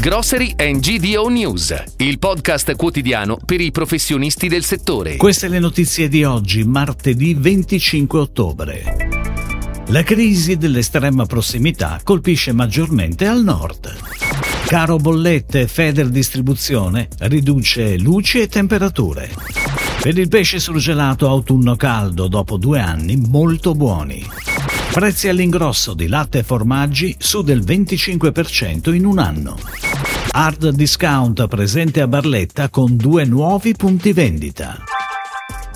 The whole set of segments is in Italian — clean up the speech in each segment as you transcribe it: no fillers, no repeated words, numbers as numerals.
Grocery and GDO News, il podcast quotidiano per i professionisti del settore. Queste le notizie di oggi, martedì 25 ottobre. La crisi dell'estrema prossimità colpisce maggiormente al nord. Caro bollette, Feder Distribuzione riduce luci e temperature. Per il pesce surgelato autunno caldo dopo 2 anni molto buoni. Prezzi all'ingrosso di latte e formaggi su del 25% in un anno. Hard Discount presente a Barletta con 2 nuovi punti vendita.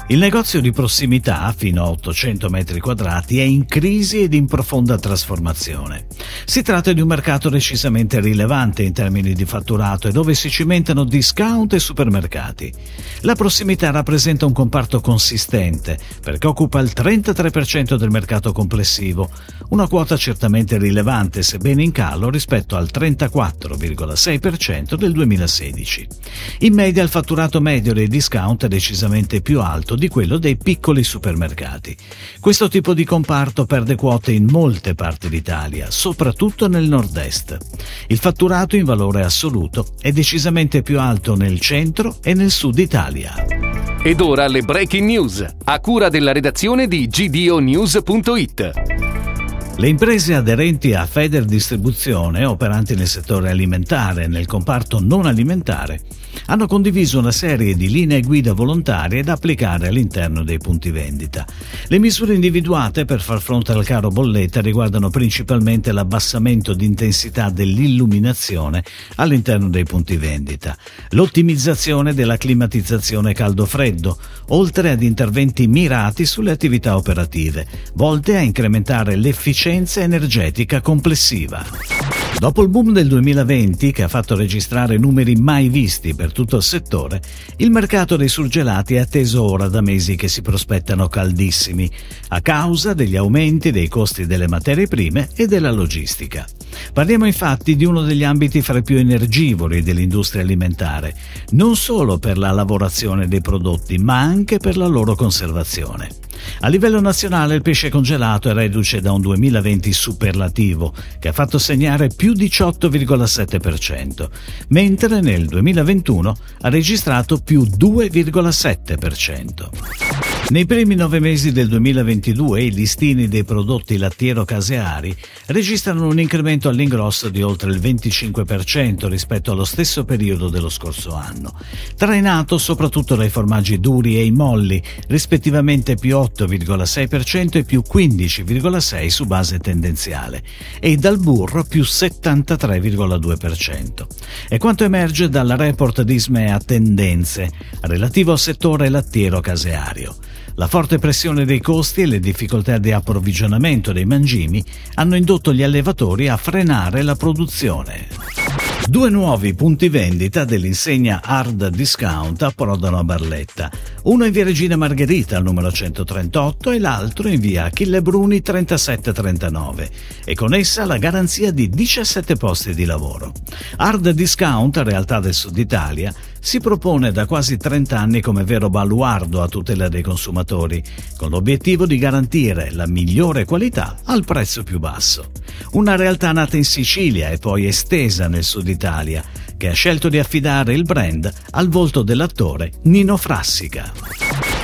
Il negozio di prossimità, fino a 800 metri quadrati, è in crisi ed in profonda trasformazione. Si tratta di un mercato decisamente rilevante in termini di fatturato e dove si cimentano discount e supermercati. La prossimità rappresenta un comparto consistente perché occupa il 33% del mercato complessivo, una quota certamente rilevante sebbene in calo rispetto al 34,6% del 2016. In media il fatturato medio dei discount è decisamente più alto di quello dei piccoli supermercati. Questo tipo di comparto perde quote in molte parti d'Italia, soprattutto nel nord-est. Il fatturato in valore assoluto è decisamente più alto nel centro e nel sud Italia. Ed ora le breaking news, a cura della redazione di GDONews.it. Le imprese aderenti a Feder Distribuzione, operanti nel settore alimentare e nel comparto non alimentare, hanno condiviso una serie di linee guida volontarie da applicare all'interno dei punti vendita. Le misure individuate per far fronte al caro bolletta riguardano principalmente l'abbassamento di intensità dell'illuminazione all'interno dei punti vendita, l'ottimizzazione della climatizzazione caldo-freddo, oltre ad interventi mirati sulle attività operative, volte a incrementare l'efficienza energetica complessiva. Dopo il boom del 2020, che ha fatto registrare numeri mai visti per tutto il settore, il mercato dei surgelati è atteso ora da mesi che si prospettano caldissimi, a causa degli aumenti dei costi delle materie prime e della logistica. Parliamo infatti di uno degli ambiti fra i più energivori dell'industria alimentare, non solo per la lavorazione dei prodotti, ma anche per la loro conservazione. A livello nazionale il pesce congelato è reduce da un 2020 superlativo, che ha fatto segnare più 18,7%, mentre nel 2021 ha registrato più 2,7%. Nei primi 9 mesi del 2022 i listini dei prodotti lattiero-caseari registrano un incremento all'ingrosso di oltre il 25% rispetto allo stesso periodo dello scorso anno, trainato soprattutto dai formaggi duri e i molli, rispettivamente più 8,6% e più 15,6% su base tendenziale, e dal burro più 73,2%. È quanto emerge dal report di Ismea Tendenze, relativo al settore lattiero-caseario. La forte pressione dei costi e le difficoltà di approvvigionamento dei mangimi hanno indotto gli allevatori a frenare la produzione. 2 nuovi punti vendita dell'insegna Hard Discount approdano a Barletta, uno in via Regina Margherita al numero 138 e l'altro in via Achille Bruni 3739, e con essa la garanzia di 17 posti di lavoro. Hard Discount, realtà del Sud Italia, si propone da quasi 30 anni come vero baluardo a tutela dei consumatori, con l'obiettivo di garantire la migliore qualità al prezzo più basso. Una realtà nata in Sicilia e poi estesa nel Sud Italia, che ha scelto di affidare il brand al volto dell'attore Nino Frassica.